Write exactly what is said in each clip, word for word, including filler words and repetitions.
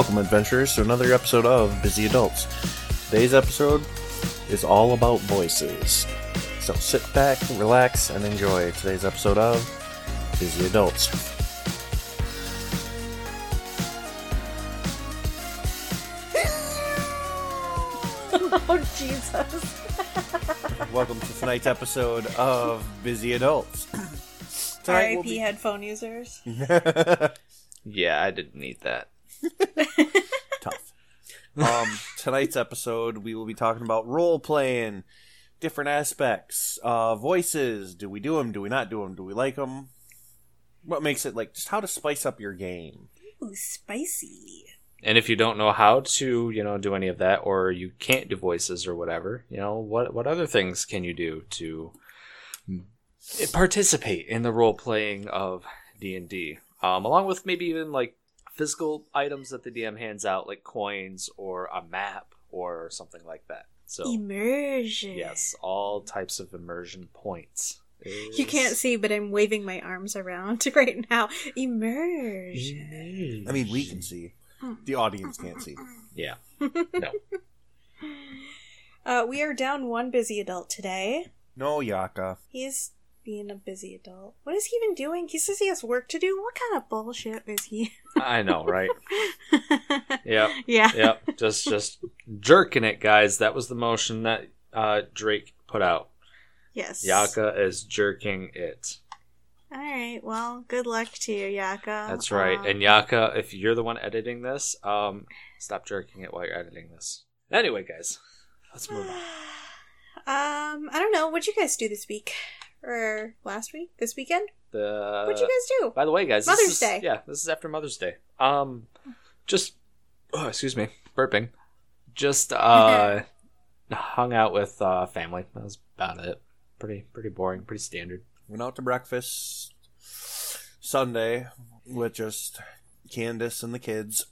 Welcome, adventurers, to another episode of Busy Adults. Today's episode is all about voices. So sit back, relax, and enjoy today's episode of Busy Adults. Oh, Jesus. Welcome to tonight's episode of Busy Adults. R I P we'll be... headphone users. Yeah, I didn't need that. Tough. Um, tonight's episode, we will be talking about role playing, different aspects, uh, voices. Do we do them? Do we not do them? Do we like them? What makes it like? Just how to spice up your game. Ooh, spicy. And if you don't know how to, you know, do any of that, or you can't do voices or whatever, you know, what what other things can you do to participate in the role playing of D and D? Um, along with maybe even like physical items that the D M hands out, like coins or a map or something like that. So immersion. Yes, all types of immersion points. Is... You can't see, but I'm waving my arms around right now. Immersion. immersion. I mean, we can see. The audience can't see. Yeah. No. Uh, we are down one busy adult today. No, Yaka. He's... being a busy adult. What is he even doing? He says he has work to do. What kind of bullshit is he? I know, right? Yep. Yeah. Yep. Just just jerking it, guys. That was the motion that uh, Drake put out. Yes. Yaka is jerking it. All right. Well, good luck to you, Yaka. That's right. Um, and Yaka, if you're the one editing this, um, stop jerking it while you're editing this. Anyway, guys, let's move on. Um, I don't know. What'd you guys do this week? Or last week? This weekend? The... What'd you guys do? By the way, guys, Mother's this is, Day. Yeah, this is after Mother's Day. Um, just, oh, excuse me, burping. Just uh, hung out with uh, family. That was about it. Pretty, pretty boring. Pretty standard. Went out to breakfast Sunday with just Candace and the kids.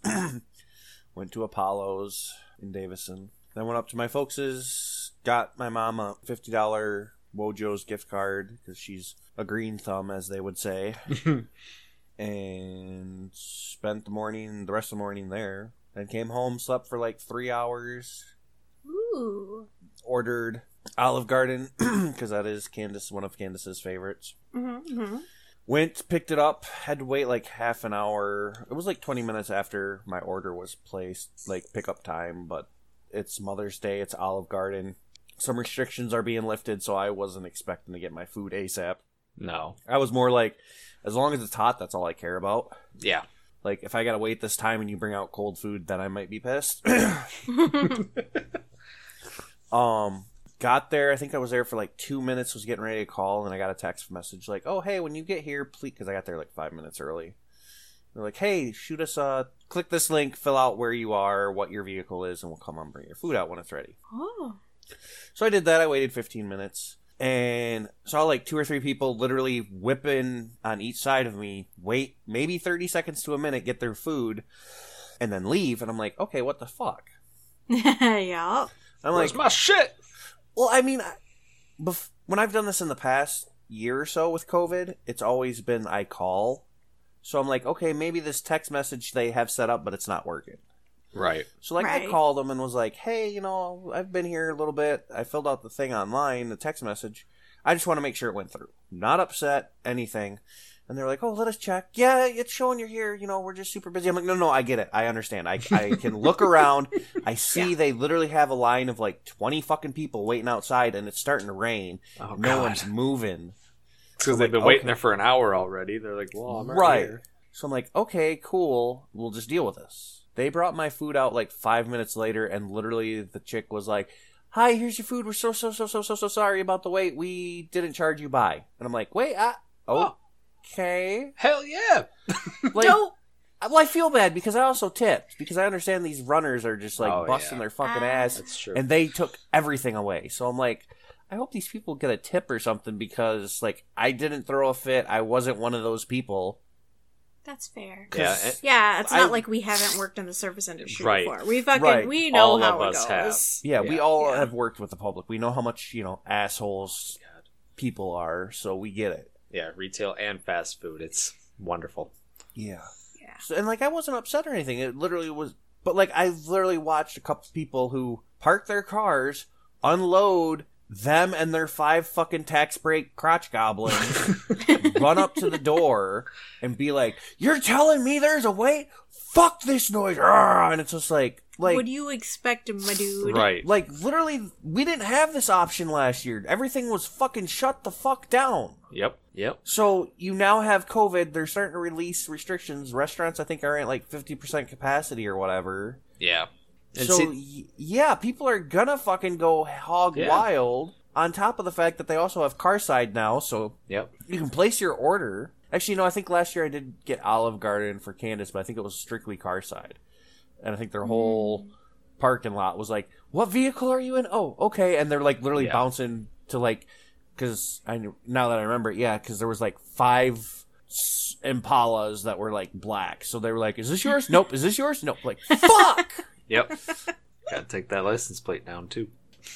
Went to Apollo's in Davison. Then went up to my folks'. Got my mom a fifty dollar. Wojo's gift card, because she's a green thumb, as they would say. And spent the morning, the rest of the morning there. Then came home, slept for like three hours. Ooh. Ordered Olive Garden, because that is Candace, one of Candace's favorites. Mm-hmm, mm-hmm. Went, picked it up, had to wait like half an hour. It was like twenty minutes after my order was placed, like pickup time, but it's Mother's Day, it's Olive Garden. Some restrictions are being lifted, so I wasn't expecting to get my food ASAP. No. I was more like, as long as it's hot, that's all I care about. Yeah. Like, if I gotta wait this time and you bring out cold food, then I might be pissed. um, got there, I think I was there for like two minutes, was getting ready to call, and I got a text message like, oh, hey, when you get here, please, because I got there like five minutes early. They're like, hey, shoot us, uh, click this link, fill out where you are, what your vehicle is, and we'll come and bring your food out when it's ready. Oh. So I did that. I waited fifteen minutes and saw like two or three people literally whipping on each side of me, wait maybe thirty seconds to a minute, get their food, and then leave. And I'm like, okay, what the fuck? Yeah. I'm like, where's my shit? Well, I mean, I, bef- when I've done this in the past year or so with COVID, it's always been I call. So I'm like, okay, maybe this text message they have set up, but it's not working. Right. So, like, right. I called them and was like, hey, you know, I've been here a little bit. I filled out the thing online, the text message. I just want to make sure it went through. Not upset, anything. And they're like, oh, let us check. Yeah, it's showing you're here. You know, we're just super busy. I'm like, no, no, I get it. I understand. I, I can look around. I see yeah. They literally have a line of, like, twenty fucking people waiting outside, and it's starting to rain. Oh, no God. One's moving. Because so they've like, been okay. waiting there for an hour already. They're like, well, I'm right, right here. So I'm like, okay, cool. We'll just deal with this. They brought my food out like five minutes later, and literally the chick was like, hi, here's your food. We're so, so, so, so, so, so sorry about the wait. We didn't charge you by. And I'm like, wait, I... Oh, okay. Hell yeah. Like, no. Well, I feel bad because I also tipped, because I understand these runners are just like oh, busting yeah. their fucking ah. ass. That's true. And they took everything away. So I'm like, I hope these people get a tip or something, because like I didn't throw a fit. I wasn't one of those people. That's fair. Yeah, it, yeah, it's not I, like we haven't worked in the service industry right, before. We fucking right. we know all how of it us goes. Have. Yeah, yeah, we all yeah. have worked with the public. We know how much, you know, assholes God. people are, so we get it. Yeah, retail and fast food. It's wonderful. Yeah. Yeah. So, and, like, I wasn't upset or anything. It literally was... But, like, I literally watched a couple people who park their cars, unload them and their five fucking tax break crotch goblins, run up to the door and be like, "You're telling me there's a way? Fuck this noise!" And it's just like... Like, what do you expect, my dude? Right. Like, literally, we didn't have this option last year. Everything was fucking shut the fuck down. Yep, yep. So, you now have COVID. They're starting to release restrictions. Restaurants, I think, are at, like, fifty percent capacity or whatever. Yeah. And so, see- y- yeah, people are gonna fucking go hog yeah. wild, on top of the fact that they also have Carside now, so yep. you can place your order. Actually, no, I think last year I did get Olive Garden for Candace, but I think it was strictly Carside. And I think their whole mm. parking lot was like, "What vehicle are you in? Oh, okay." And they're like literally yeah. bouncing to like, because I now that I remember, yeah, because there was like five Impalas that were like black, so they were like, "Is this yours? Nope. Is this yours? Nope." Like, fuck. Yep. Gotta take that license plate down too.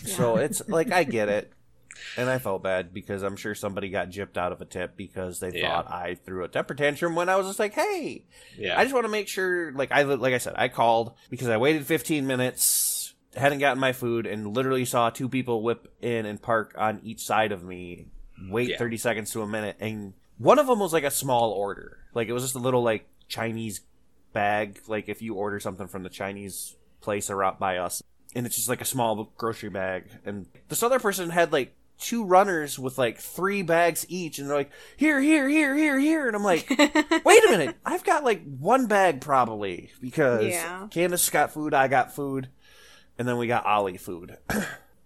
Yeah. So it's like I get it, and I felt bad because I'm sure somebody got gypped out of a tip because they yeah. thought I threw a temper tantrum when I was just like, "Hey, yeah. I just want to make sure." Like I, like I said, I called because I waited fifteen minutes, hadn't gotten my food, and literally saw two people whip in and park on each side of me, wait yeah. thirty seconds to a minute, and one of them was like a small order, like it was just a little like Chinese bag, like if you order something from the Chinese place around by us, and it's just like a small grocery bag, and this other person had like two runners with like three bags each, and they're like, "Here, here, here, here, here," and I'm like, "Wait a minute, I've got like one bag probably because yeah. Candace got food, I got food, and then we got Ollie food,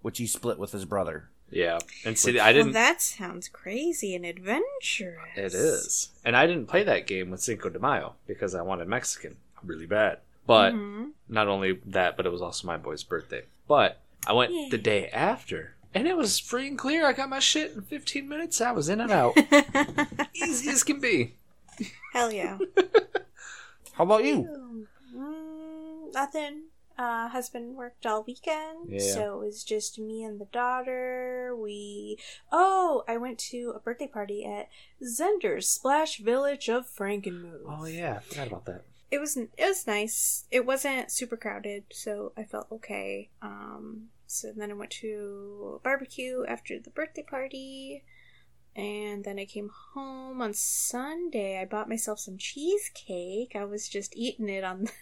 which he split with his brother." Yeah, and see, which, I didn't. Well, that sounds crazy and adventurous. It is, and I didn't play that game with Cinco de Mayo because I wanted Mexican really bad. But mm-hmm. not only that, but it was also my boy's birthday. But I went Yay. the day after. And it was free and clear. I got my shit in fifteen minutes. I was in and out. Easy as can be. Hell yeah. How about you? Mm, nothing. Uh, husband worked all weekend. Yeah. So it was just me and the daughter. We... Oh, I went to a birthday party at Zender's Splash Village of Frankenmuth. Oh, yeah. I forgot about that. It was, it was nice. It wasn't super crowded, so I felt okay. Um... So then I went to a barbecue after the birthday party, and then I came home on Sunday. I bought myself some cheesecake. I was just eating it on the,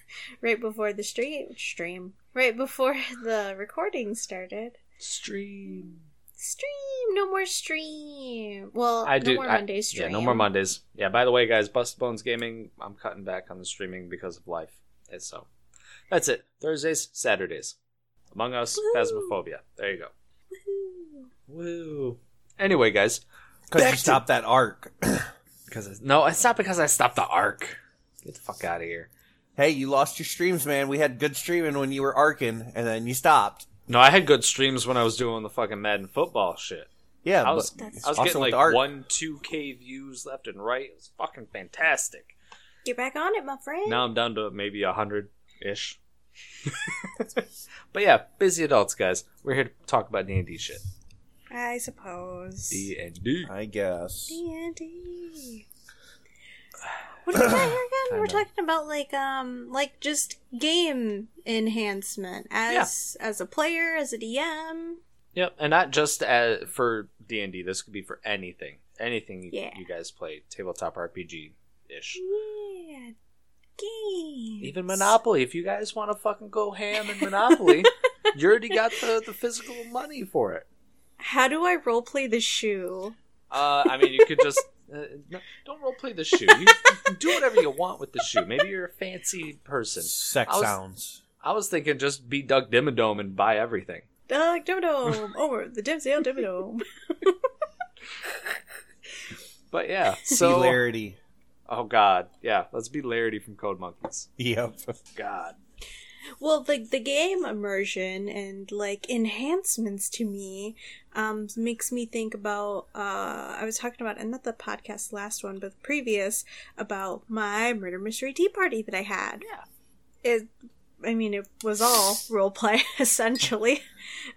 right before the stream, stream, right before the recording started. Stream. Stream. No more stream. Well, I no do, more I, Mondays stream. Yeah, no more Mondays. Yeah, by the way, guys, Bust Bones Gaming, I'm cutting back on the streaming because of life. And so that's it. Thursdays, Saturdays. Among Us, Woo. Phasmophobia. There you go. Woo. Woo. Anyway, guys. Because you stopped to... that arc. Because it's... No, it's not because I stopped the arc. Get the fuck out of here. Hey, you lost your streams, man. We had good streaming when you were arcing, and then you stopped. No, I had good streams when I was doing the fucking Madden football shit. Yeah, I was, but I was getting like one, two K views left and right. It was fucking fantastic. You're back on it, my friend. Now I'm down to maybe one hundred-ish. But yeah, busy adults, guys. We're here to talk about D and D shit. I suppose. D and D. I guess. D and D. What are we talking about again? We're talking about like um like just game enhancement as yeah. as a player, as a D M. Yep, and not just as for D and D. This could be for anything. Anything you, yeah. you guys play, tabletop R P G ish. Yeah. Games. Even Monopoly. If you guys want to fucking go ham in Monopoly, you already got the, the physical money for it. How do I roleplay the shoe? Uh, I mean, you could just... Uh, no, don't roleplay the shoe. You can do whatever you want with the shoe. Maybe you're a fancy person. Sex I was, sounds. I was thinking just be Doug Dimmadome and buy everything. Doug Dimmadome over the dim sale Dimmadome. But yeah, so... Hilarity. Oh, God. Yeah, let's be Larity from Code Monkeys. Yep. God. Well, the, the game immersion and, like, enhancements to me um, makes me think about, uh, I was talking about, and not the podcast last one, but the previous, about my murder mystery tea party that I had. Yeah. It, I mean, it was all roleplay, essentially.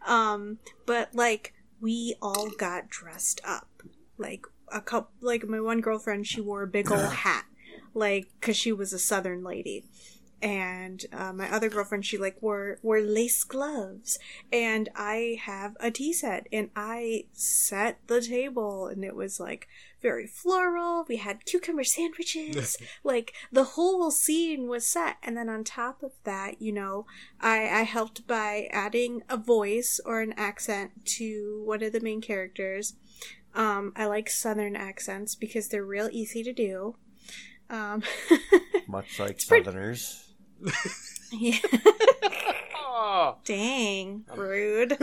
Um, but, like, we all got dressed up. Like, a couple, like my one girlfriend, she wore a big old hat. like, because she was a Southern lady. And uh, my other girlfriend, she like wore, wore lace gloves. And I have a tea set. And I set the table. And it was like very floral. We had cucumber sandwiches. Like the whole scene was set. And then on top of that, you know, I, I helped by adding a voice or an accent to one of the main characters. Um, I like Southern accents because they're real easy to do. Um, Much like Southerners. Pretty... Yeah. Dang, rude.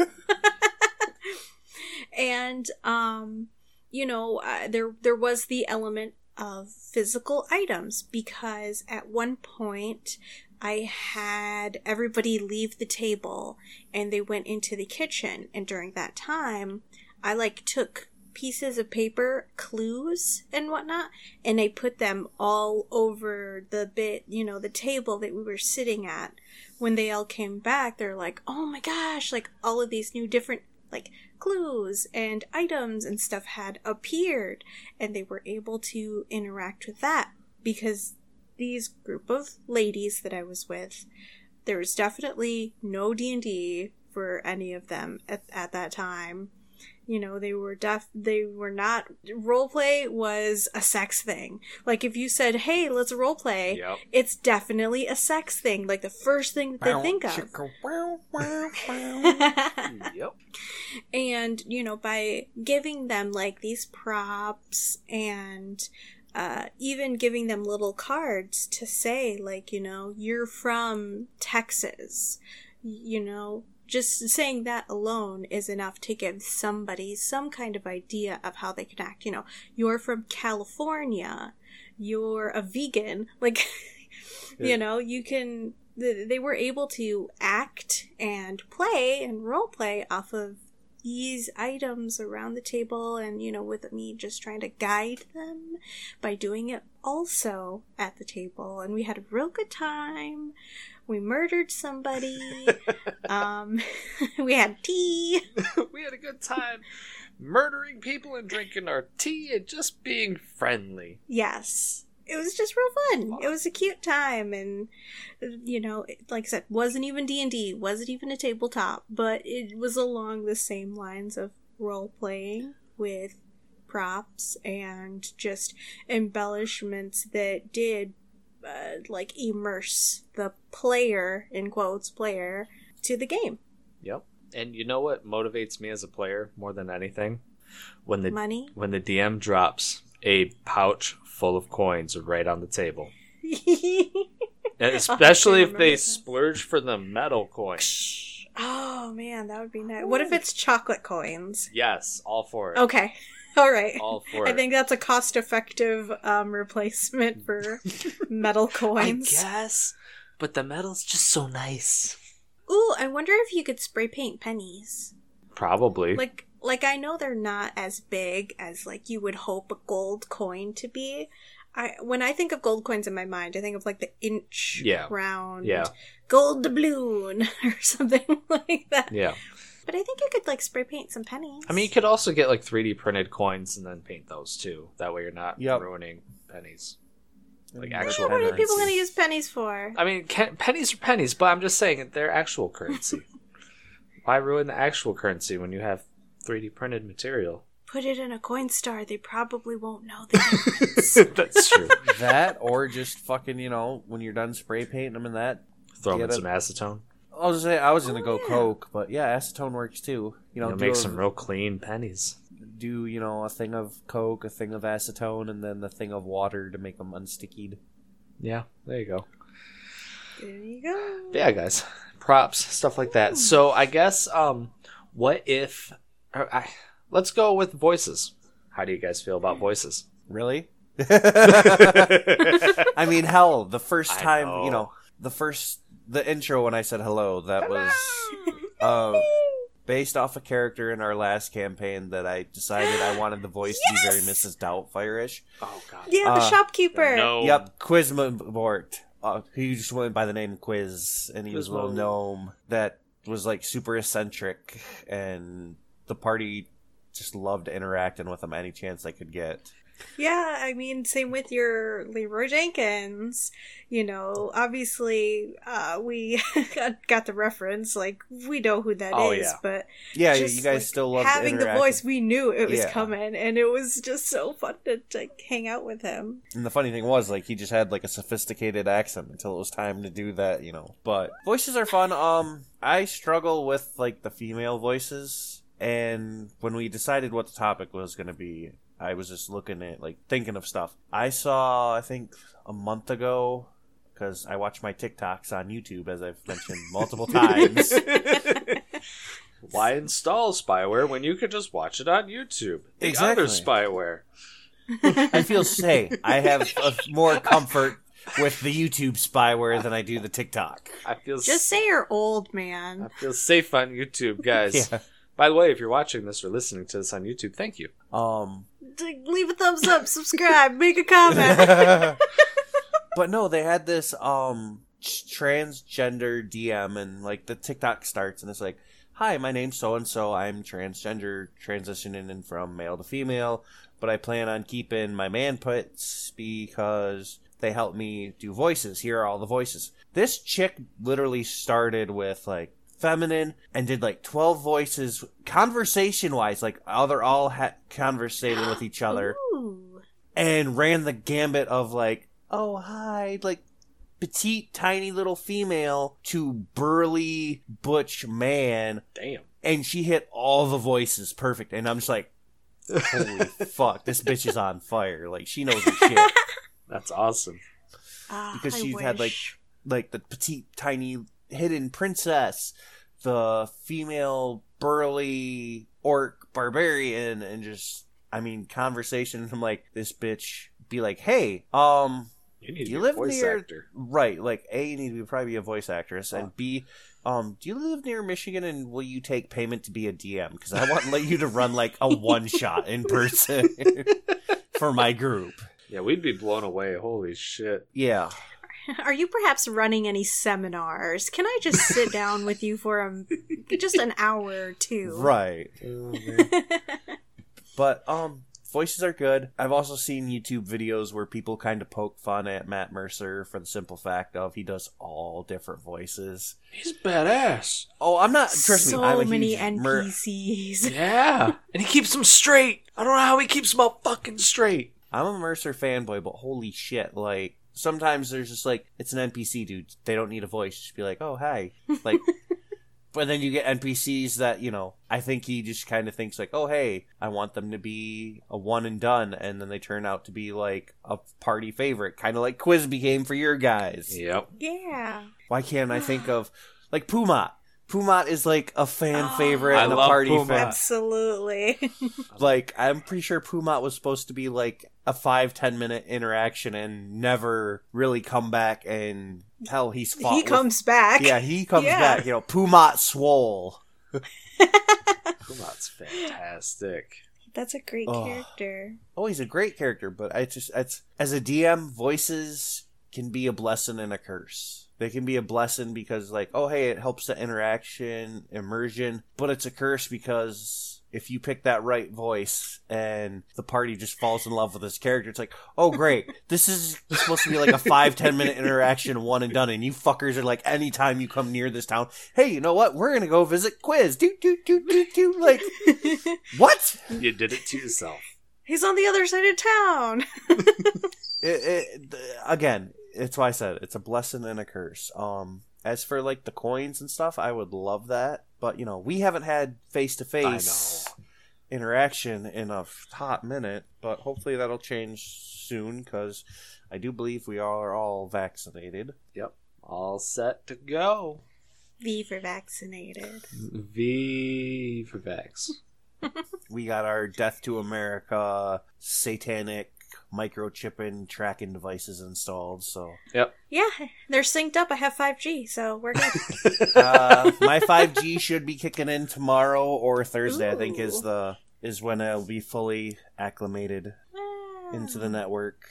And, um, you know, uh, there there was the element of physical items, because at one point I had everybody leave the table and they went into the kitchen. And during that time, I, like, took pieces of paper, clues and whatnot, and I put them all over the bit, you know, the table that we were sitting at. When they all came back, they're like, oh my gosh, like all of these new different like clues and items and stuff had appeared, and they were able to interact with that because these group of ladies that I was with, there was definitely no D and D for any of them at, at that time. You know, they were deaf, they were not, roleplay was a sex thing. Like, if you said, hey, let's roleplay, yep. It's definitely a sex thing. Like, the first thing that they bow, think of. Chicka, bow, bow, bow. Yep. And, you know, by giving them, like, these props and uh, even giving them little cards to say, like, you know, you're from Texas, you know. Just saying that alone is enough to give somebody some kind of idea of how they can act. You know, you're from California, you're a vegan, like, yeah. You know, you can, they were able to act and play and role play off of these items around the table. And, you know, with me just trying to guide them by doing it also at the table. And we had a real good time. We murdered somebody. um, we had tea. We had a good time murdering people and drinking our tea and just being friendly. Yes. It was just real fun. It was a cute time. And, you know, like I said, wasn't even D and D, wasn't even a tabletop, but it was along the same lines of role-playing with props and just embellishments that did Uh, like immerse the player, in quotes, player, to the game. Yep. And you know what motivates me as a player more than anything? When the money when the D M drops a pouch full of coins right on the table. And especially if they that. splurge for the metal coins. Oh man, that would be nice. Ooh. What if it's chocolate coins? Yes, all for it. Okay. All right. All for I it. think that's a cost-effective um, replacement for metal coins. I guess. But the metal's just so nice. Ooh, I wonder if you could spray paint pennies. Probably. Like, like I know they're not as big as, like, you would hope a gold coin to be. I When I think of gold coins in my mind, I think of, like, the inch yeah. round yeah. gold doubloon or something like that. Yeah. But I think you could, like, spray paint some pennies. I mean, you could also get, like, three D printed coins and then paint those, too. That way you're not yep. ruining pennies. Like, actual yeah, what currency. What are people going to use pennies for? I mean, can- pennies are pennies, but I'm just saying they're actual currency. Why ruin the actual currency when you have three D printed material? Put it in a coin star. They probably won't know that. That's true. That, or just fucking, you know, when you're done spray painting them and that. Throw them in some acetone. I was gonna say I was gonna oh, go yeah. Coke, but yeah, acetone works too. You know, make a, some real clean pennies. Do you know a thing of Coke, a thing of acetone, and then the thing of water to make them unstickied? Yeah, there you go. There you go. Yeah, guys, props, stuff like that. Ooh. So I guess, um, what if? Uh, I, let's go with voices. How do you guys feel about voices? Really? I mean, hell, the first time know. you know the first. The intro when I said hello, that hello! was uh, based off a character in our last campaign that I decided I wanted the voice yes! to be very Missus Doubtfire-ish. Oh, God. Yeah, the uh, shopkeeper. No. Yep, Quiz Mort. Uh, he just went by the name Quiz, and he Quiz was a little gnome that was, like, super eccentric, and the party just loved interacting with him any chance they could get. Yeah, I mean, same with your Leroy Jenkins. You know, obviously, uh, we got the reference. Like, we know who that oh, is. Yeah. But yeah, just, you guys like, still love having the voice. We knew it was yeah. coming, and it was just so fun to like hang out with him. And the funny thing was, like, he just had like a sophisticated accent until it was time to do that. You know, but voices are fun. Um, I struggle with like the female voices, and when we decided what the topic was going to be, I was just looking at, like, thinking of stuff. I saw, I think, a month ago, because I watch my TikToks on YouTube, as I've mentioned multiple times. Why install spyware when you could just watch it on YouTube? The exactly. other spyware. I feel safe. I have a, more comfort with the YouTube spyware than I do the TikTok. I feel just s- say you're old, man. I feel safe on YouTube, guys. Yeah. By the way, if you're watching this or listening to this on YouTube, thank you. Um, Leave a thumbs up, subscribe, make a comment. But no, they had this um, transgender D M, and like the TikTok starts, and it's like, hi, my name's so-and-so. I'm transgender, transitioning in from male to female, but I plan on keeping my man puts because they help me do voices. Here are all the voices. This chick literally started with like, feminine and did like twelve voices conversation wise, like all they're all ha- conversating with each other. Ooh. And ran the gambit of like, oh hi, like petite tiny little female to burly butch man. Damn. And she hit all the voices perfect, and I'm just like, holy fuck, this bitch is on fire. Like, she knows her shit. That's awesome. Uh, because I she wish. had like like the petite tiny hidden princess, the female burly orc barbarian, and just I mean conversation. I'm like, this bitch be like, hey, um you, need do you to be live a voice near actor. Right, like A, you need to be, probably be a voice actress, huh. and B, um do you live near Michigan, and will you take payment to be a D M, because I want let you to run like a one shot in person for my group. Yeah, we'd be blown away. Holy shit. Yeah. Are you perhaps running any seminars? Can I just sit down with you for a, just an hour or two? Right. Oh, but um, voices are good. I've also seen YouTube videos where people kind of poke fun at Matt Mercer for the simple fact of he does all different voices. He's badass. Oh, I'm not. Trust so me, I'm a many huge N P Cs. Mer- yeah, and he keeps them straight. I don't know how he keeps them all fucking straight. I'm a Mercer fanboy, but holy shit, like. Sometimes there's just like, it's an N P C, dude. They don't need a voice. Just be like, oh, hi. Like, but then you get N P Cs that, you know, I think he just kind of thinks like, oh, hey, I want them to be a one and done. And then they turn out to be like a party favorite, kind of like Quiz became for your guys. Yep. Yeah. Why can't I think of like Pumat? Pumat is like a fan oh, favorite and I a love party Pumat. Fan. Absolutely. Like, I'm pretty sure Pumat was supposed to be like a five, ten minute interaction and never really come back, and hell, he's fought He with... comes back. Yeah, he comes yeah. back. You know, Pumat swole. Pumat's fantastic. That's a great oh. character. Oh, he's a great character, but I just, it's, as a D M, voices can be a blessing and a curse. They can be a blessing because, like, oh, hey, it helps the interaction, immersion. But it's a curse because if you pick that right voice and the party just falls in love with this character, it's like, oh, great. This is supposed to be like a five, ten minute interaction, one and done. And you fuckers are like, anytime you come near this town, hey, you know what? We're going to go visit Quiz. Do, do, do, do, do. Like, what? You did it to yourself. He's on the other side of town. it, it, again. It's why I said it. It's a blessing and a curse. Um, as for, like, the coins and stuff, I would love that. But, you know, we haven't had face-to-face interaction in a hot minute. But hopefully that'll change soon, because I do believe we are all vaccinated. Yep. All set to go. V for vaccinated. V for vax. We got our Death to America satanic microchipping tracking devices installed, so yep, yeah, they're synced up. I have five G, so we're good. uh, my five G should be kicking in tomorrow or Thursday. Ooh. I think is the is when I'll be fully acclimated ah. into the network.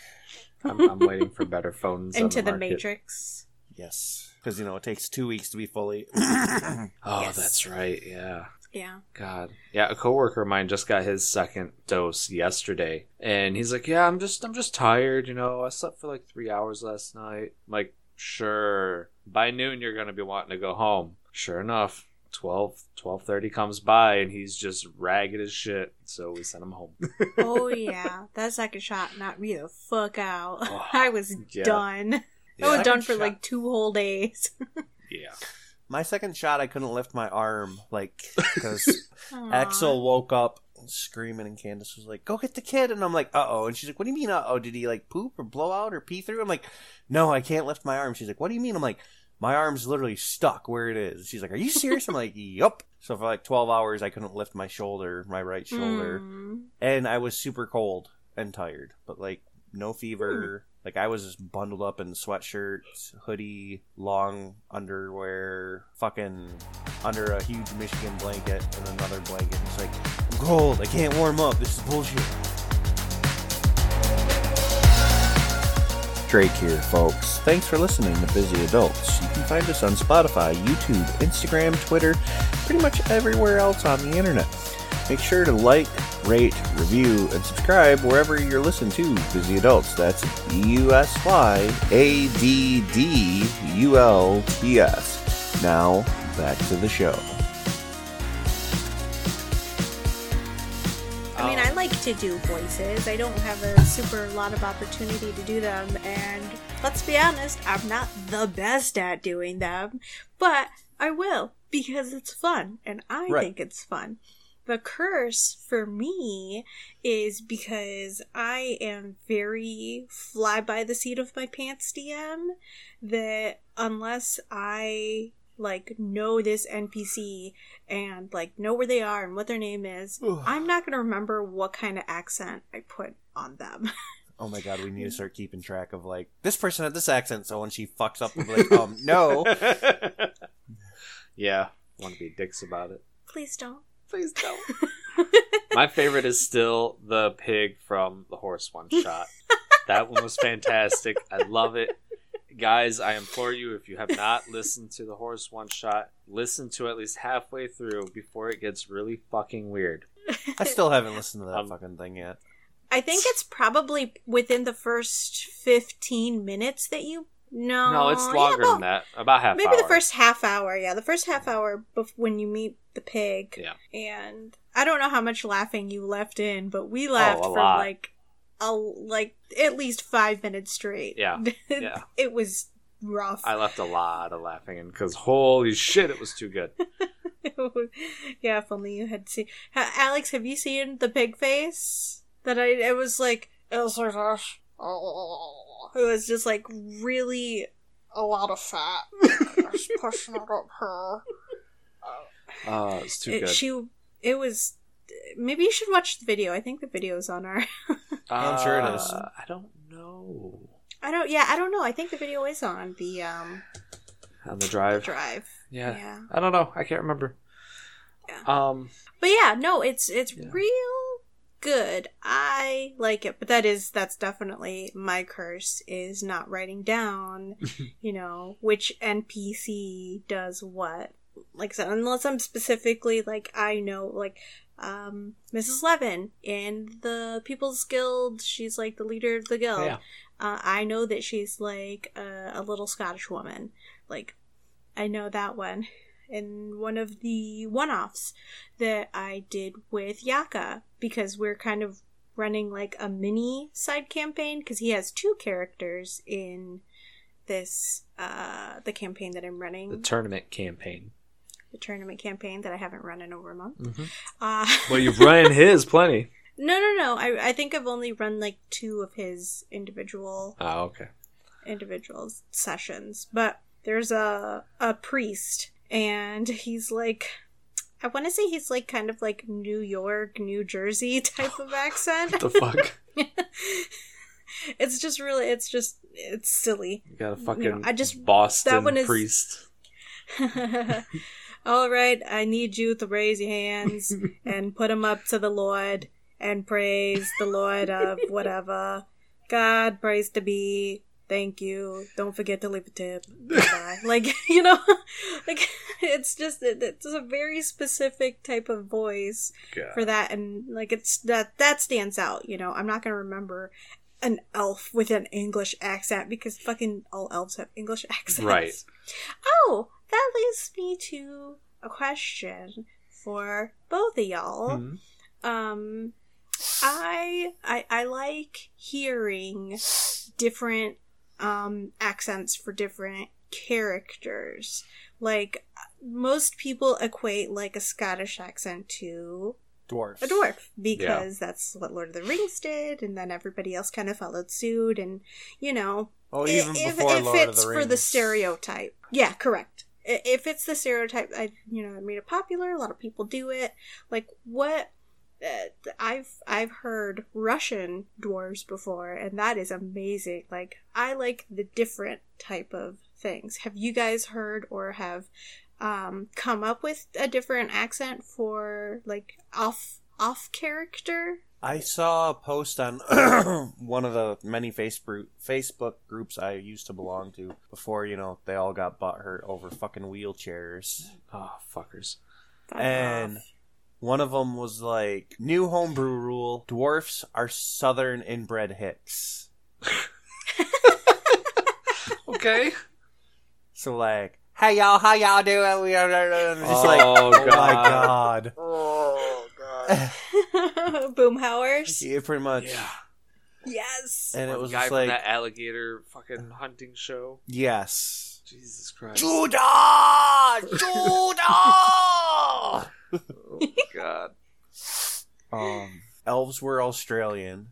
I'm, I'm waiting for better phones into on the, the Matrix. Yes, because you know it takes two weeks to be fully. Oh, yes. That's right. Yeah. Yeah. God. Yeah, a coworker of mine just got his second dose yesterday, and he's like, "Yeah, I'm just, I'm just tired. You know, I slept for like three hours last night." I'm like, sure. By noon, you're gonna be wanting to go home. Sure enough, twelve, twelve thirty comes by, and he's just ragged as shit. So we sent him home. Oh yeah, that second shot knocked me the fuck out. Oh, I was yeah. done. Yeah. I was done for shot. like two whole days. Yeah. My second shot, I couldn't lift my arm, like, because Axel woke up screaming, and Candace was like, "Go get the kid," and I'm like, "Uh-oh," and she's like, "What do you mean, uh-oh? Did he, like, poop or blow out or pee through?" I'm like, "No, I can't lift my arm." She's like, "What do you mean?" I'm like, "My arm's literally stuck where it is." She's like, "Are you serious?" I'm like, "Yup." So for, like, twelve hours, I couldn't lift my shoulder, my right shoulder, mm. and I was super cold and tired, but, like, no fever. Mm. Like, I was just bundled up in sweatshirts, hoodie, long underwear, fucking under a huge Michigan blanket and another blanket. It's like, I'm cold. I can't warm up. This is bullshit. Drake here, folks. Thanks for listening to Busy Adults. You can find us on Spotify, YouTube, Instagram, Twitter, pretty much everywhere else on the internet. Make sure to like, rate, review, and subscribe wherever you're listening to Busy Adults. That's B U S Y A D D U L T S. Now, back to the show. I mean, I like to do voices. I don't have a super lot of opportunity to do them, and let's be honest, I'm not the best at doing them, but I will, because it's fun, and I right. think it's fun. The curse for me is because I am very fly by the seat of my pants D M, that unless I, like, know this N P C and, like, know where they are and what their name is, Ooh. I'm not going to remember what kind of accent I put on them. Oh my god, we need to start keeping track of, like, this person had this accent, so when she fucks up, we'll be like, um, no. Yeah, want to be dicks about it. Please don't. Please don't. My favorite is still the pig from the horse one shot. That one was fantastic. I love it. Guys, I implore you, if you have not listened to the horse one shot, listen to at least halfway through before it gets really fucking weird. I still haven't listened to that um, fucking thing yet. I think it's probably within the first fifteen minutes that you... No, no, it's longer yeah, about, than that. About half maybe hour. Maybe the first half hour, yeah. The first half hour bef- when you meet the pig. Yeah. And I don't know how much laughing you left in, but we laughed oh, for lot. like a, like at least five minutes straight. Yeah. yeah. It was rough. I left a lot of laughing in because holy shit, it was too good. Yeah, if only you had seen. Alex, have you seen the pig face? That I, it was like, it was like, oh. It was just, like, really a lot of fat. Just pushing it up her. Oh, it's too it, good. She, it was... Maybe you should watch the video. I think the video is on our... uh, I'm sure it is. I don't know. I don't... Yeah, I don't know. I think the video is on the... um On the drive? The drive. Yeah. yeah. I don't know. I can't remember. Yeah. Um. But, yeah, no, it's it's yeah. real... good. I like it, but that is that's definitely my curse, is not writing down you know which N P C does what. Like I said, unless I'm specifically like I know like um Missus Levin in the People's Guild, she's like the leader of the guild. Yeah. uh, I know that she's like a, a little Scottish woman, like I know that one. In one of the one-offs that I did with Yaka, because we're kind of running like a mini side campaign, because he has two characters in this uh the campaign that I'm running, the tournament campaign the tournament campaign that I haven't run in over a month. Mm-hmm. Uh well, you've run his plenty. No no no I, I think I've only run like two of his individual oh okay individual sessions, but there's a a priest. And he's like, I want to say he's like kind of like New York, New Jersey type of accent. What the fuck? It's just really, it's just, it's silly. You got a fucking you know, I just, Boston that one is... priest. All right, I need you to raise your hands and put them up to the Lord and praise the Lord of whatever. God praise to be. thank you, don't forget to leave a tip, bye. Like, you know, like, it's just, it's a very specific type of voice God. for that, and like, it's that that stands out, you know. I'm not gonna remember an elf with an English accent because fucking all elves have English accents, right? Oh, that leads me to a question for both of y'all. Mm-hmm. um I, I I like hearing different um, accents for different characters. Like, most people equate, like, a Scottish accent to dwarf. A dwarf, because yeah. that's what Lord of the Rings did, and then everybody else kind of followed suit, and, you know, well, even if, before if Lord it's of the Rings. for the stereotype. Yeah, correct. If it's the stereotype, I you know, I made it popular, a lot of people do it. Like, what... I've I've heard Russian dwarves before, and that is amazing. Like, I like the different type of things. Have you guys heard or have um, come up with a different accent for, like, off off character? I saw a post on one of the many Facebook Facebook groups I used to belong to before, you know, they all got butthurt over fucking wheelchairs. Oh, fuckers. That's and... Off. One of them was like, new homebrew rule, dwarfs are southern inbred hicks. Okay. So like, hey y'all, how y'all doing? We are just like, oh my god. Oh god. Boomhauers? Yeah, pretty much. Yeah. Yes. And One it was guy just from like that alligator fucking hunting show. Yes. Jesus Christ. Judah! Judah! Oh god. Um, elves were Australian.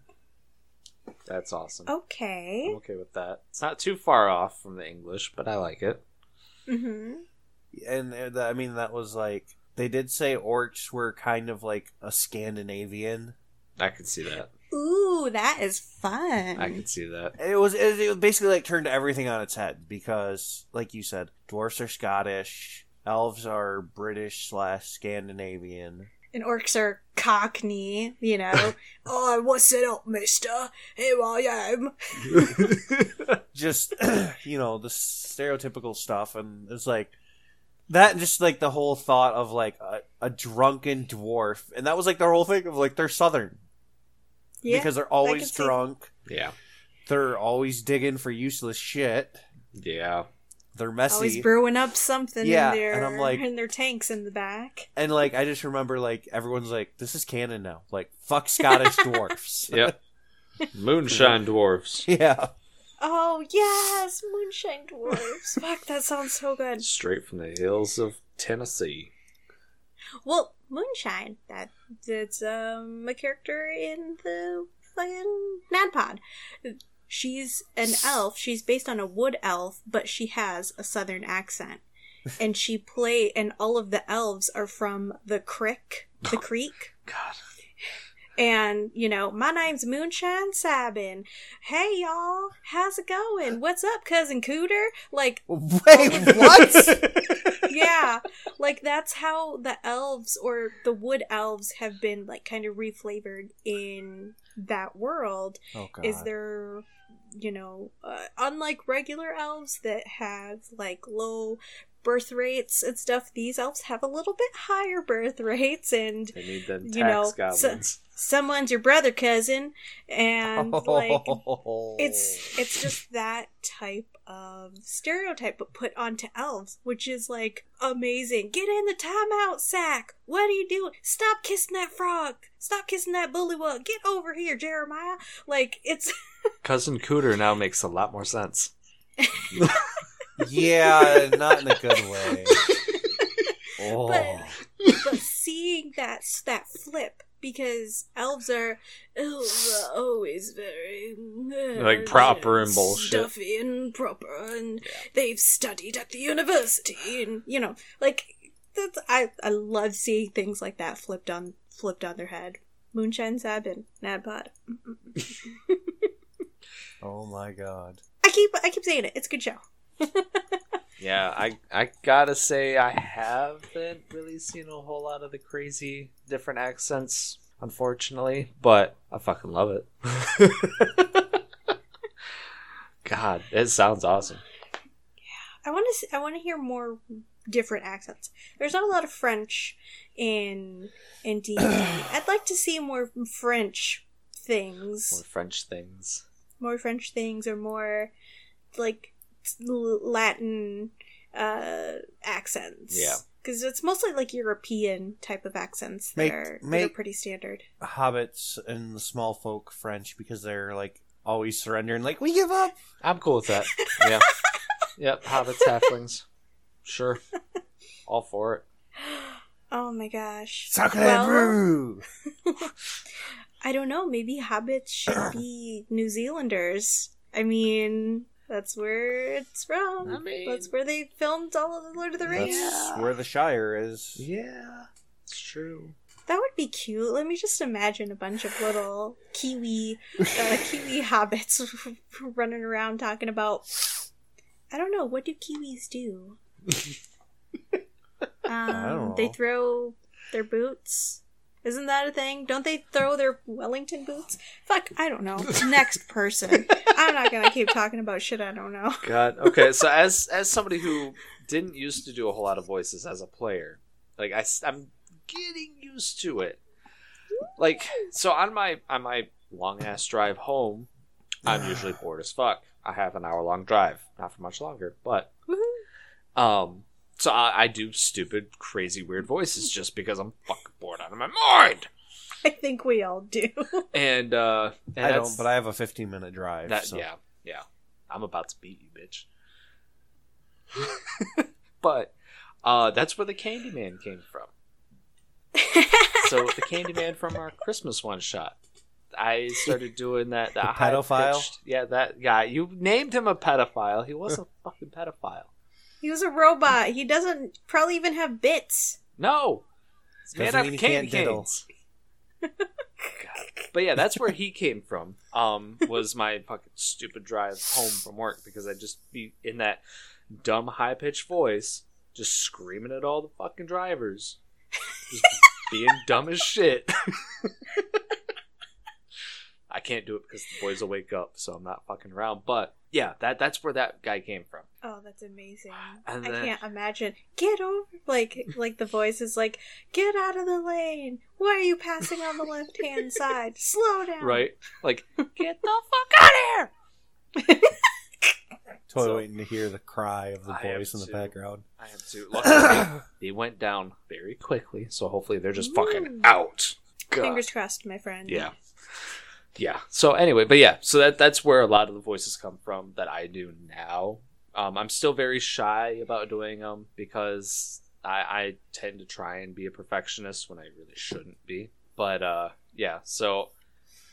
That's awesome. Okay. I'm okay with that. It's not too far off from the English, but I like it. Mm-hmm. And uh, I mean, that was like, they did say orcs were kind of like a Scandinavian. I could see that. Ooh, that is fun. I could see that. It was it, it basically like turned everything on its head because, like you said, dwarves are Scottish. Elves are British slash Scandinavian. And orcs are Cockney, you know. Oh, what's it up, mister? Here I am. Just, you know, the stereotypical stuff. And it's like, that just like the whole thought of like a, a drunken dwarf. And that was like their whole thing of like, they're Southern. Yeah, because they're always drunk. See. Yeah. They're always digging for useless shit. Yeah. They're messy. Always brewing up something yeah, in their and I'm like, in their tanks in the back. And like, I just remember like everyone's like, this is canon now. Like, fuck Scottish dwarfs. Yep. Moonshine dwarfs. Yeah. Oh yes, moonshine dwarfs. Fuck, that sounds so good. Straight from the hills of Tennessee. Well, moonshine. That that's um a character in the fucking NADDPOD. She's an elf. She's based on a wood elf, but she has a southern accent. And she play, and all of the elves are from the crick, the creek. God. And, you know, my name's Moonshine Sabin. Hey, y'all. How's it going? What's up, Cousin Cooter? Like, wait, what? Yeah. Like, that's how the elves or the wood elves have been, like, kind of reflavored in that world. Oh, God. Is there... You know, uh, unlike regular elves that have, like, low birth rates and stuff, these elves have a little bit higher birth rates, and, they need them tax you know, goblins. So, someone's your brother cousin, and, oh. like, it's, it's just that type of stereotype, but put onto elves, which is, like, amazing. Get in the timeout sack! What are you doing? Stop kissing that frog! Stop kissing that bullywug! Get over here, Jeremiah! Like, it's... Cousin Cooter now makes a lot more sense. Yeah, not in a good way. Oh. But, but seeing that that flip, because elves are, elves are always very uh, like proper and, and bullshit, stuffy and proper, and yeah. they've studied at the university, and you know, like that's, I I love seeing things like that flipped on flipped on their head. Moonshine Sabin, NADDPOD. Oh my god! I keep I keep saying it. It's a good show. Yeah, I I gotta say I haven't really seen a whole lot of the crazy different accents, unfortunately. But I fucking love it. God, that sounds awesome. Yeah, I want to. See, I want to hear more different accents. There's not a lot of French in in D and D. I'd like to see more French things. More French things. More French things, or more like Latin uh, accents. Yeah. Because it's mostly like European type of accents that, make, are, that make are pretty standard. Hobbits and the small folk French, because they're like always surrendering, like, we give up. I'm cool with that. Yeah. Yep. Hobbits, halflings. Sure. All for it. Oh my gosh. Well, I don't know. Maybe hobbits should be New Zealanders. I mean, that's where it's from. I mean, that's where they filmed all of the Lord of the Rings. That's where the Shire is. Yeah, it's true. That would be cute. Let me just imagine a bunch of little Kiwi, uh, Kiwi hobbits running around talking about, I don't know, what do Kiwis do? um, they throw their boots. Isn't that a thing? Don't they throw their Wellington boots? Fuck, I don't know. Next person. I'm not going to keep talking about shit I don't know. God. Okay, so as as somebody who didn't used to do a whole lot of voices as a player, like, I, I'm getting used to it. Like, so on my on my long-ass drive home, I'm usually bored as fuck. I have an hour-long drive. Not for much longer, but... Woo-hoo. Um... So I, I do stupid, crazy, weird voices just because I'm fucking bored out of my mind. I think we all do. And, uh... And I don't, but I have a fifteen-minute drive. That, so. Yeah, yeah. I'm about to beat you, bitch. But, uh, that's where the Candyman came from. So the Candyman from our Christmas one-shot. I started doing that... that the pedophile? Yeah, that guy. You named him a pedophile. He was a fucking pedophile. He was a robot. He doesn't probably even have bits. No. Doesn't mean he can't diddle. God. But yeah, that's where he came from. Um, was my fucking stupid drive home from work, because I'd just be in that dumb high pitched voice, just screaming at all the fucking drivers, just being dumb as shit. I can't do it because the boys will wake up, so I'm not fucking around. But yeah, that that's where that guy came from. Oh, that's amazing. Then, I can't imagine. Get over, like, like the voice is like, get out of the lane. Why are you passing on the left-hand side? Slow down. Right? Like, get the fuck out of here! Totally so, waiting to hear the cry of the I voice in the to, background. I am too. Luckily, they went down very quickly, so hopefully they're just Ooh. fucking out. God. Fingers crossed, my friend. Yeah. Yeah. So anyway, but yeah, so that that's where a lot of the voices come from that I do now. Um, I'm still very shy about doing them because I, I tend to try and be a perfectionist when I really shouldn't be. But uh, yeah, so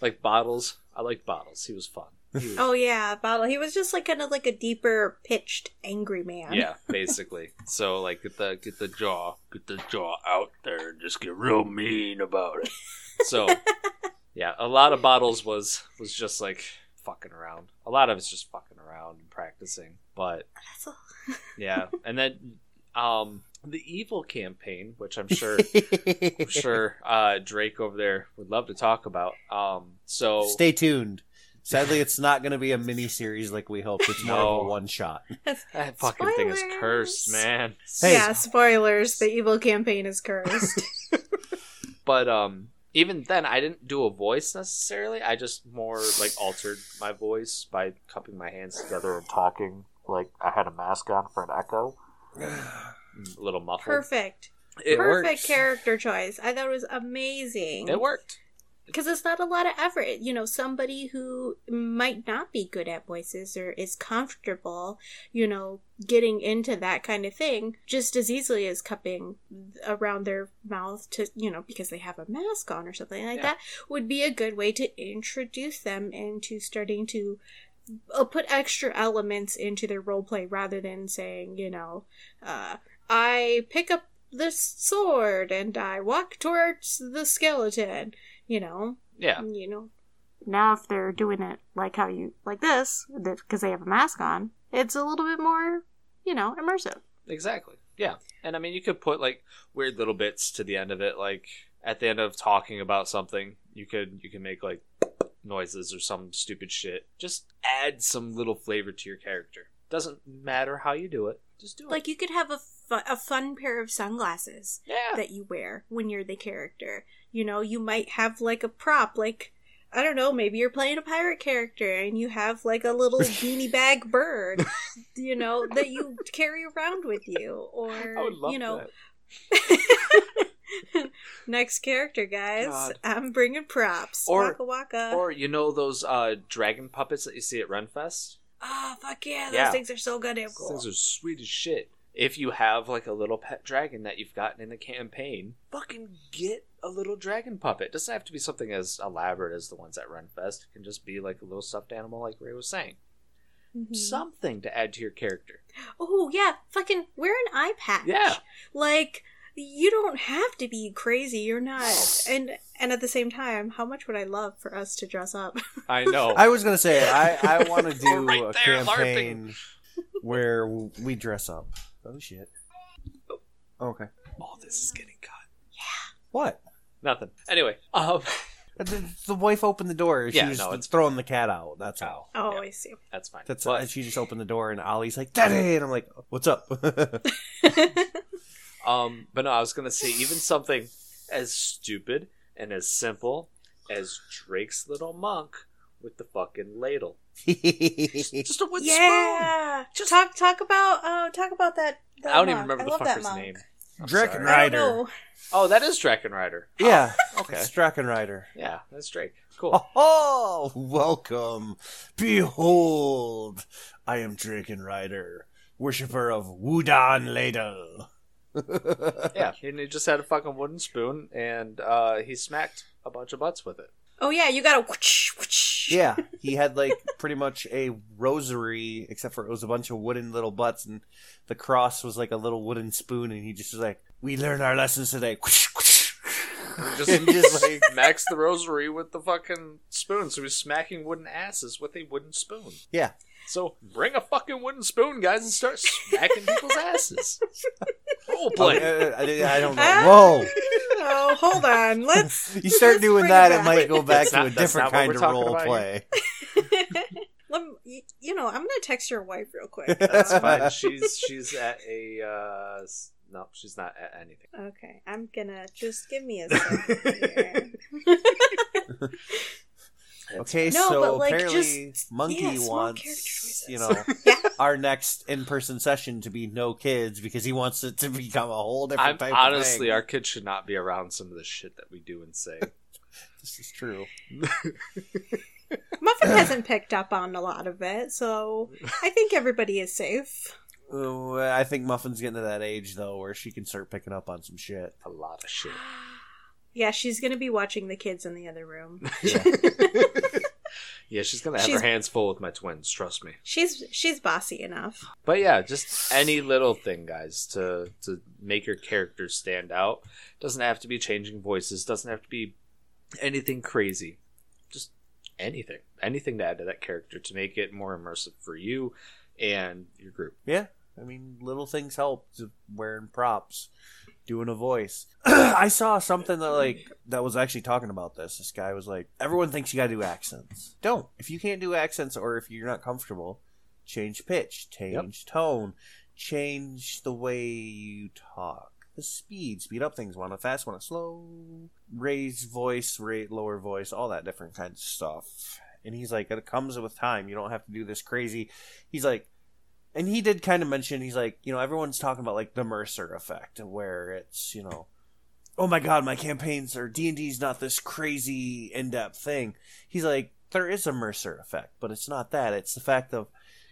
like Bottles, I like Bottles. He was fun. He was... Oh yeah, Bottle. He was just like kind of like a deeper pitched angry man. Yeah, basically. So like get the get the jaw, get the jaw out there, and just get real mean about it. So. Yeah, a lot of Bottles was, was just, like, fucking around. A lot of it's just fucking around and practicing, but... That's all. Yeah, and then um, the Evil campaign, which I'm sure I'm sure uh, Drake over there would love to talk about. Um, so stay tuned. Sadly, it's not going to be a mini-series like we hoped. It's more no. of a one-shot. That fucking spoilers. thing is cursed, man. Hey. Yeah, spoilers. The Evil campaign is cursed. But, um... even then, I didn't do a voice necessarily. I just more, like, altered my voice by cupping my hands together and talking. Like, I had a mask on for an echo. A little muffled. Perfect. It Perfect works. Character choice. I thought it was amazing. It worked. Because it's not a lot of effort. You know, somebody who might not be good at voices or is comfortable, you know, getting into that kind of thing just as easily as cupping around their mouth to, you know, because they have a mask on or something like yeah. that would be a good way to introduce them into starting to uh, put extra elements into their role play rather than saying, you know, uh, I pick up this sword and I walk towards the skeleton. You know, yeah. You know, now if they're doing it like how you like this, because they have a mask on, it's a little bit more, you know, immersive. Exactly. Yeah, and I mean, you could put like weird little bits to the end of it, like at the end of talking about something, you could you can make like noises or some stupid shit. Just add some little flavor to your character. Doesn't matter how you do it. Just do it. Like, you could have a fu- a fun pair of sunglasses yeah. that you wear when you're the character. You know, you might have, like, a prop, like... I don't know, maybe you're playing a pirate character and you have like a little beanie bag bird, you know, that you carry around with you. Or, I would love you know, that. Next character, guys, God. I'm bringing props. Or, waka waka. Or, you know, those uh, dragon puppets that you see at Renfest? Oh, fuck yeah, those yeah. things are so goddamn cool. Those things are sweet as shit. If you have like a little pet dragon that you've gotten in the campaign, fucking get a little dragon puppet. It doesn't have to be something as elaborate as the ones at Renfest. It can just be like a little stuffed animal, like Ray was saying. Mm-hmm. Something to add to your character. Oh yeah, fucking wear an eye patch. Yeah, like you don't have to be crazy. You're not. And and at the same time, how much would I love for us to dress up? I know. I was gonna say I I want to do right a there, campaign LARPing. Where we dress up. Oh shit. Oh, okay. All oh, this is getting cut. Yeah. What? Nothing. Anyway, um, the, the wife opened the door. She yeah, was no, it's throwing the cat out. That's how. Oh, yeah. I see. That's fine. That's but... she just opened the door, and Ollie's like, "Daddy," and I'm like, "What's up?" um, but no, I was gonna say even something as stupid and as simple as Drake's little monk with the fucking ladle. just, just a wood yeah. spoon. Just talk talk about uh, talk about that. that I don't monk. even remember I the fucker's name. Drakenrider. Oh, that is Drakenrider. Yeah. Oh, okay. It's Drakenrider. Yeah, that's Drake. Cool. Oh, welcome. Behold, I am Drakenrider, worshipper of Wudan ladle. Yeah, and he just had a fucking wooden spoon, and uh, he smacked a bunch of butts with it. Oh yeah, you got a whoosh, whoosh. Yeah, he had like pretty much a rosary, except for it was a bunch of wooden little butts, and the cross was like a little wooden spoon, and he just was like, "We learned our lessons today." Whoosh, whoosh. Just, and just like max the rosary with the fucking spoon, so he's smacking wooden asses with a wooden spoon. Yeah. So bring a fucking wooden spoon, guys, and start smacking people's asses. Role play. Okay, I, I don't know. Whoa. Oh, hold on. Let's. You start let's doing that, it, it might go back not, to a different kind of role play. Let me, you know, I'm gonna text your wife real quick. That's fine. She's she's at a. Uh, no, she's not at anything. Okay, I'm gonna just give me a second here. Okay, no, so like apparently just, Monkey yeah, wants, you know, yeah. our next in-person session to be no kids because he wants it to become a whole different I'm, type honestly, of thing. Honestly, our kids should not be around some of the shit that we do and say. This is true. Muffin hasn't picked up on a lot of it, so I think everybody is safe. Ooh, I think Muffin's getting to that age, though, where she can start picking up on some shit. A lot of shit. Yeah, she's going to be watching the kids in the other room. Yeah, yeah she's going to have she's, her hands full with my twins, trust me. She's she's bossy enough. But yeah, just any little thing, guys, to, to make your character stand out. Doesn't have to be changing voices. Doesn't have to be anything crazy. Just anything. Anything to add to that character to make it more immersive for you and your group. Yeah, I mean, little things help. Wearing props. Doing a voice. I saw something that like that was actually talking about this. This guy was like, everyone thinks you gotta do accents. Don't. If you can't do accents or if you're not comfortable, change pitch, change yep. tone, change the way you talk, the speed, speed up things, want a fast, want a slow, raise voice, rate lower voice, all that different kind of stuff. And he's like, it comes with time. You don't have to do this crazy. He's like, and he did kind of mention, he's like, you know, everyone's talking about, like, the Mercer effect, where it's, you know, oh my god, my campaigns are, D and D's not this crazy in-depth thing. He's like, there is a Mercer effect, but it's not that. It's the fact of,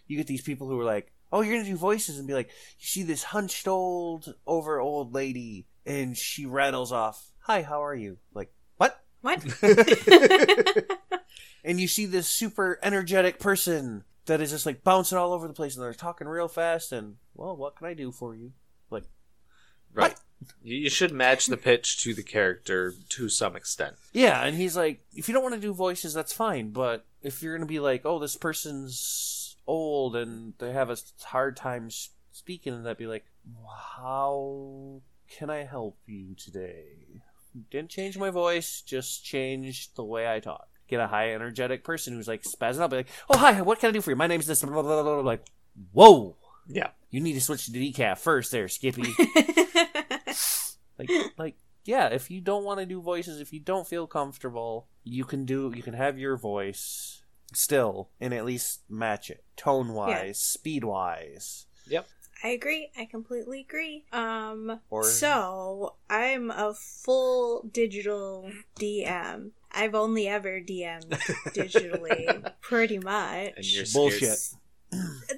you get these people who are like, oh, you're going to do voices, and be like, you see this hunched old, over old lady, and she rattles off, hi, how are you? Like, what? What? And you see this super energetic person that is just like bouncing all over the place and they're talking real fast and, well, what can I do for you? Like, right. What? You should match the pitch to the character to some extent. Yeah, and he's like, if you don't want to do voices, that's fine. But if you're going to be like, oh, this person's old and they have a hard time speaking, and that'd be like, how can I help you today? Didn't change my voice, just changed the way I talk. get a high energetic person who's like spazzing up, like, oh, hi, what can I do for you? My name's this. Blah, blah, blah, blah. Like, whoa. Yeah. You need to switch to decaf first there, Skippy. like, like, yeah, if you don't want to do voices, if you don't feel comfortable, you can do, you can have your voice still and at least match it tone-wise, yeah. speed-wise. Yep. I agree. I completely agree. Um, or... So, I'm a full digital D M. I've only ever D M'd digitally, pretty much. And you're bullshit.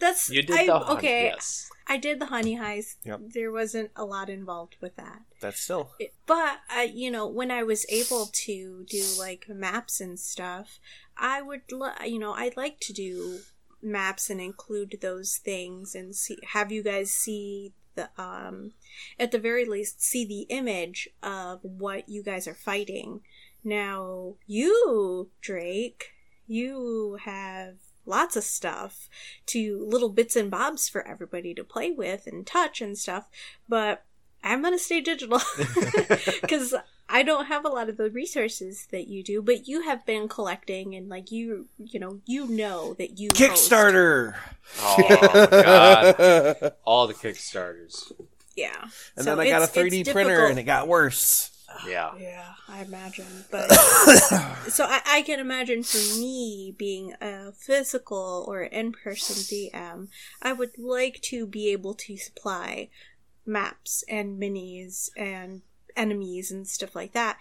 That's you did I, the honey, okay. Yes. I did the honey heist. Yep. There wasn't a lot involved with that. That's still. It, but uh, you know, when I was able to do like maps and stuff, I would, you know, I'd like to do maps and include those things and see, have you guys see the um, at the very least, see the image of what you guys are fighting. Now, you, Drake, you have lots of stuff to little bits and bobs for everybody to play with and touch and stuff, but I'm going to stay digital because I don't have a lot of the resources that you do, but you have been collecting and like you, you know, you know that you Kickstarter! Host. Oh, God. All the Kickstarters. Yeah. And so then I got a three D printer and it got worse. Yeah. Yeah, I imagine. But so I, I can imagine for me being a physical or in-person D M, I would like to be able to supply maps and minis and enemies and stuff like that.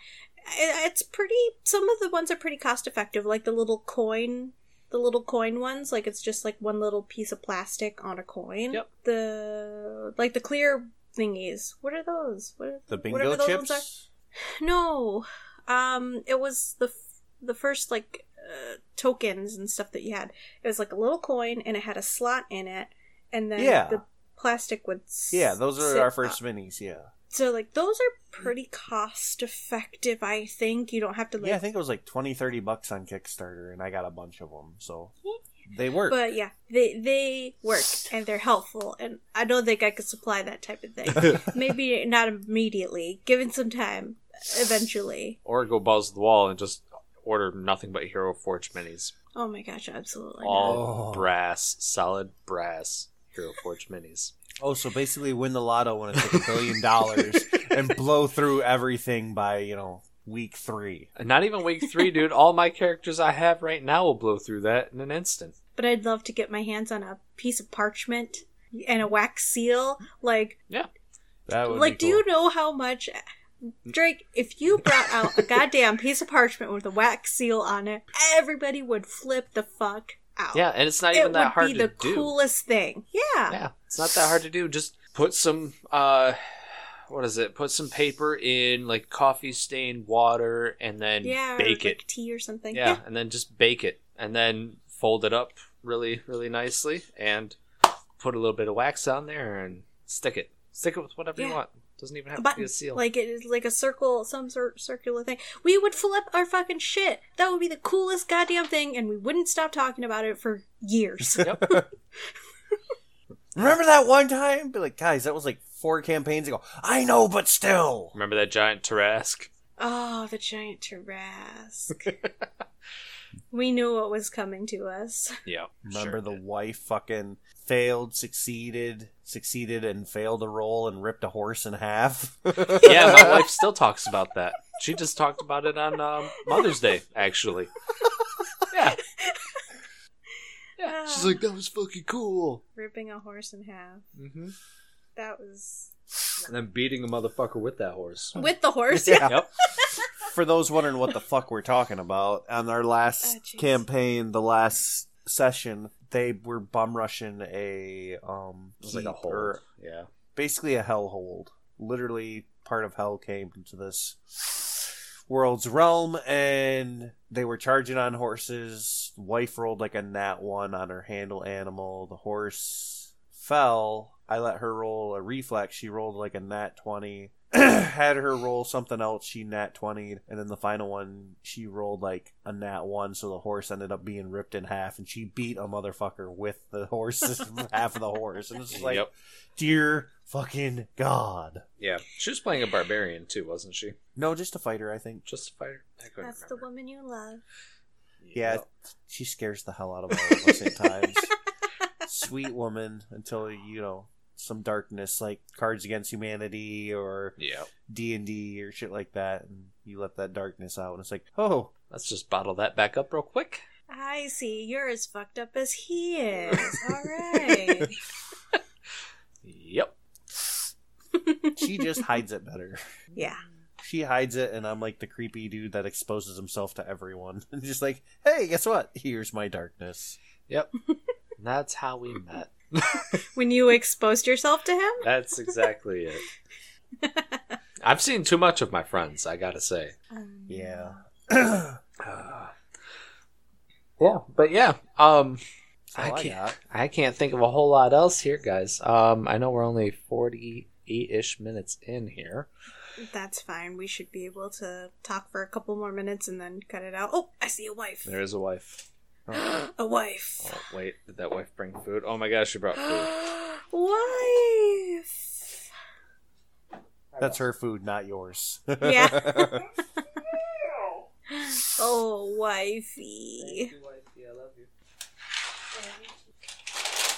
It's pretty, some of the ones are pretty cost effective, like the little coin, the little coin ones, like it's just like one little piece of plastic on a coin. Yep. The, like the clear thingies. What are those? What are, the bingo those chips? Ones are? No. Um, it was the, f- the first like uh, tokens and stuff that you had. It was like a little coin and it had a slot in it and then yeah. the plastic would s- Yeah, those are our first up. minis, yeah. So, like, those are pretty cost-effective, I think. You don't have to, like... Yeah, I think it was, like, twenty, thirty bucks on Kickstarter, and I got a bunch of them, so... They work. But, yeah, they they work, and they're helpful, and I don't think I could supply that type of thing. Maybe not immediately. Given some time, eventually. Or go balls to the wall and just order nothing but Hero Forge minis. Oh, my gosh, absolutely All not. brass, solid brass Hero Forge minis. Oh, so basically win the lotto when it's like a billion dollars and blow through everything by, you know, week three. Not even week three, dude. All my characters I have right now will blow through that in an instant. But I'd love to get my hands on a piece of parchment and a wax seal. Like, yeah, that would like, be cool. Do you know how much... Drake, if you brought out a goddamn piece of parchment with a wax seal on it, everybody would flip the fuck out. Yeah, and it's not even it that hard to do. It would be the coolest thing. Yeah. Yeah, it's not that hard to do. Just put some, uh, what is it? Put some paper in, like, coffee-stained water and then yeah, bake or, it. Like tea or something. Yeah, yeah, and then just bake it. And then fold it up really, really nicely and put a little bit of wax on there and stick it. Stick it with whatever yeah. you want. Doesn't even have a button, to be a seal. Like, it is like a circle, some sort of circular thing. We would flip our fucking shit. That would be the coolest goddamn thing, and we wouldn't stop talking about it for years. Yep. Remember that one time? Be like, guys, that was like four campaigns ago. I know, but still. Remember that giant Tarrasque? Oh, the giant Tarrasque. We knew what was coming to us. Yeah. Remember sure the did. wife fucking failed, succeeded, succeeded and failed a roll and ripped a horse in half? Yeah, my wife still talks about that. She just talked about it on um, Mother's Day, actually. Yeah. Yeah. Uh, She's like, that was fucking cool. Ripping a horse in half. Mm-hmm. That was... And then beating a motherfucker with that horse. With the horse? Yeah. Yep. For those wondering what the fuck we're talking about, on our last oh, campaign, the last session, they were bum rushing a um it was like a hold. Or, yeah. Basically a hell hold. Literally part of hell came into this world's realm and they were charging on horses. Wife rolled like a nat one on her handle animal. The horse fell. I let her roll a reflex. She rolled like a nat twenty. Had her roll something else, she nat twenty'd, and then the final one, she rolled like a nat one, so the horse ended up being ripped in half, and she beat a motherfucker with the horse, half of the horse. And it's just like, yep. Dear fucking God. Yeah, she was playing a barbarian too, wasn't she? No, just a fighter, I think. Just a fighter. I couldn't That's remember. The woman you love. Yeah, know. She scares the hell out of all of us at times. Sweet woman until, you know, some darkness like Cards Against Humanity or yeah. D and D or shit like that, and you let that darkness out and it's like, oh, let's just bottle that back up real quick. I see. You're as fucked up as he is. All right. Yep. She just hides it better. Yeah. She hides it, and I'm like the creepy dude that exposes himself to everyone. And just like, hey, guess what? Here's my darkness. Yep. That's how we met. When you exposed yourself to him? That's exactly it. I've seen too much of my friends, I gotta say. Um... Yeah. uh... Yeah, but yeah, um, I can't, I, I can't think of a whole lot else here, guys. Um, I know we're only forty-eight-ish minutes in here. That's fine. We should be able to talk for a couple more minutes and then cut it out. Oh, I see a wife. There is a wife. Oh. A wife. Oh, wait, did that wife bring food? Oh my gosh, she brought food. Wife. That's her food, not yours. Yeah. Oh, wifey. Thank you, wifey. I love you.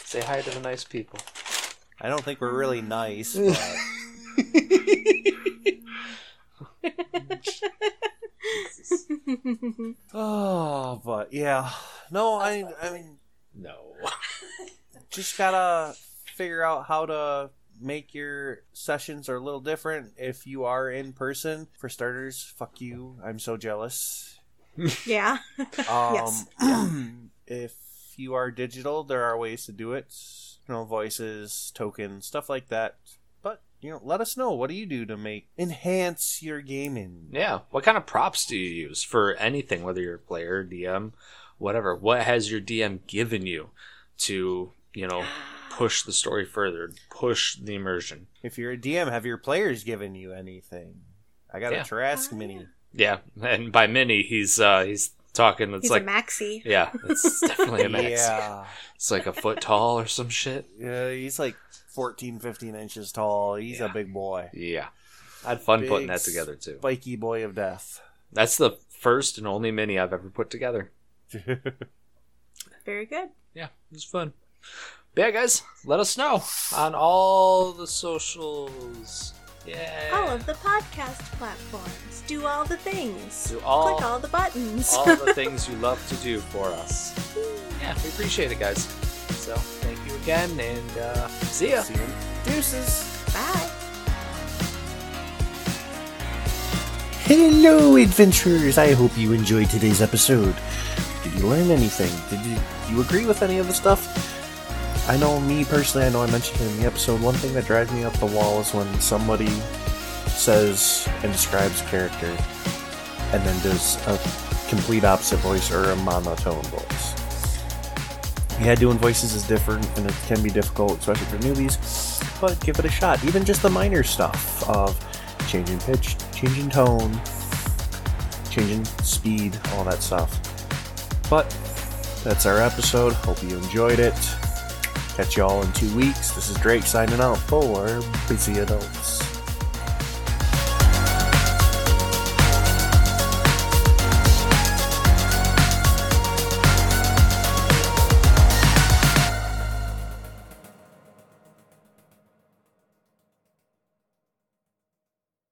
Say hi to the nice people. I don't think we're really nice, but... Oh, but yeah. No, I, I mean... No. Just gotta figure out how to... make your sessions are a little different if you are in person. For starters, fuck you. I'm so jealous. Yeah. um, if you are digital, there are ways to do it. You know, voices, tokens, stuff like that. But, you know, let us know. What do you do to make enhance your gaming? Yeah. What kind of props do you use for anything, whether you're a player, D M, whatever? What has your D M given you to, you know... push the story further, push the immersion. If you're a D M, have your players given you anything? I got yeah. a Tarrasque oh, mini. Yeah. yeah, and by mini, he's uh, he's talking. It's he's like a maxi. Yeah, it's definitely a maxi. Yeah. It's like a foot tall or some shit. Yeah, he's like fourteen, fifteen inches tall. He's yeah. a big boy. Yeah, I had fun big putting that together too. Spiky boy of death. That's the first and only mini I've ever put together. Very good. Yeah, it was fun. But yeah, guys, let us know on all the socials. Yeah. All of the podcast platforms. Do all the things. Do all, click all the buttons. All the things you love to do for us. Yeah, we appreciate it, guys. So, thank you again, and uh, see ya. See ya. Deuces. Bye. Hello, adventurers. I hope you enjoyed today's episode. Did you learn anything? Did you, did you agree with any of the stuff? I know me personally, I know I mentioned it in the episode, one thing that drives me up the wall is when somebody says and describes a character and then does a complete opposite voice or a monotone voice. Yeah, doing voices is different and it can be difficult, especially for newbies, but give it a shot. Even just the minor stuff of changing pitch, changing tone, changing speed, all that stuff. But that's our episode. Hope you enjoyed it. Catch y'all in two weeks. This is Drake signing out for Busy Adults.